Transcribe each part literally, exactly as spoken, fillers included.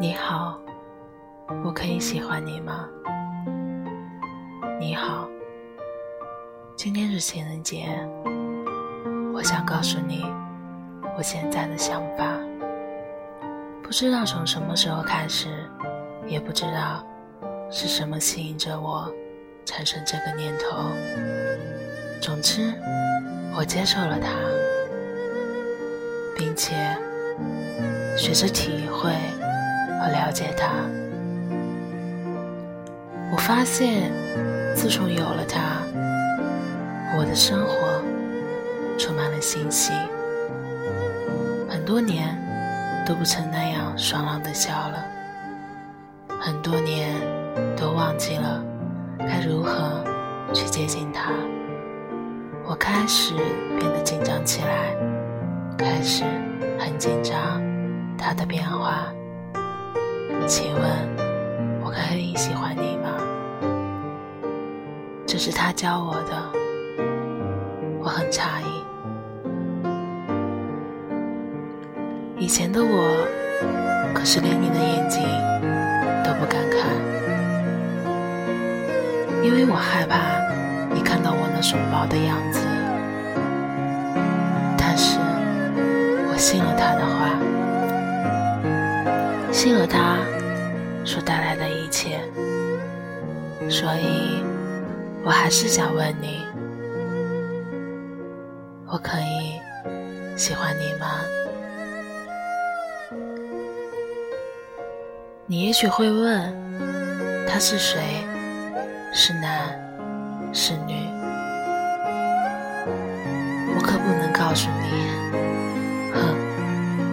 你好，我可以喜欢你吗？你好，今天是情人节，我想告诉你我现在的想法。不知道从什么时候开始，也不知道是什么吸引着我产生这个念头，总之我接受了它，并且学着体会和了解它。我发现自从有了它，我的生活充满了欣喜，很多年都不曾那样爽朗地笑了，很多年都忘记了该如何去接近它。我开始变得紧张起来，开始很紧张它的变化。请问我可以喜欢你吗？这是他教我的，我很诧异。以前的我可是连你的眼睛都不敢看，因为我害怕你看到我那怂包的样子。但是我信了他的话，信了他所带来的一切，所以我还是想问你，我可以喜欢你吗？你也许会问，他是谁？是男？是女？我可不能告诉你。哼，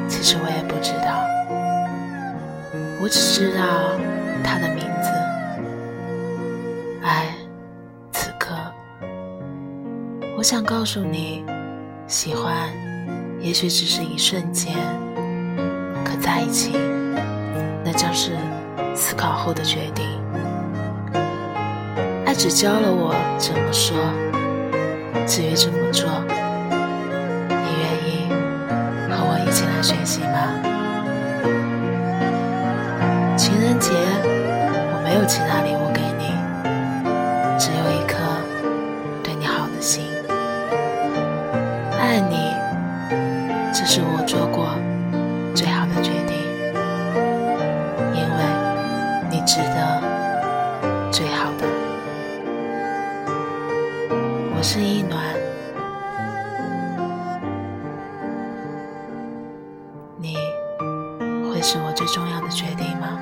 其实我也不知道，我只知道他的名字。哎，此刻我想告诉你，喜欢也许只是一瞬间，可在一起那将是思考后的决定。爱只教了我怎么说，至于怎么做，你愿意和我一起来学习吗？情人节我没有其他礼物给你，只有一颗对你好的心。爱你，这是我做过最好的决定，因为你值得最好的。我是一暖，你会是我最重要的决定吗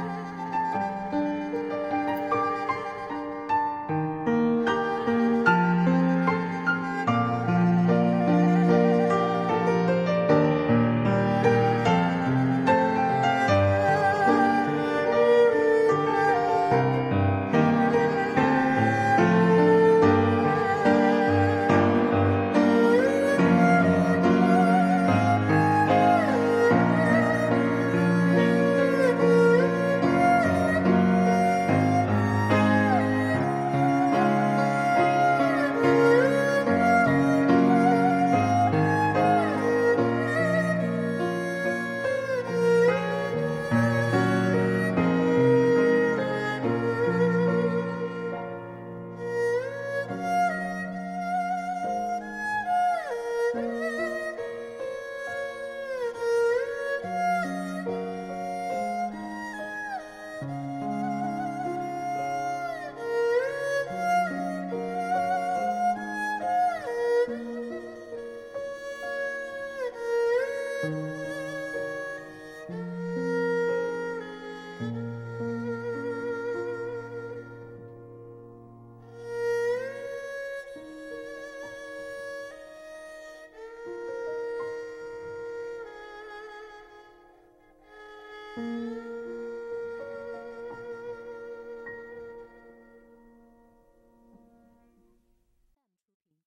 ？Thank you.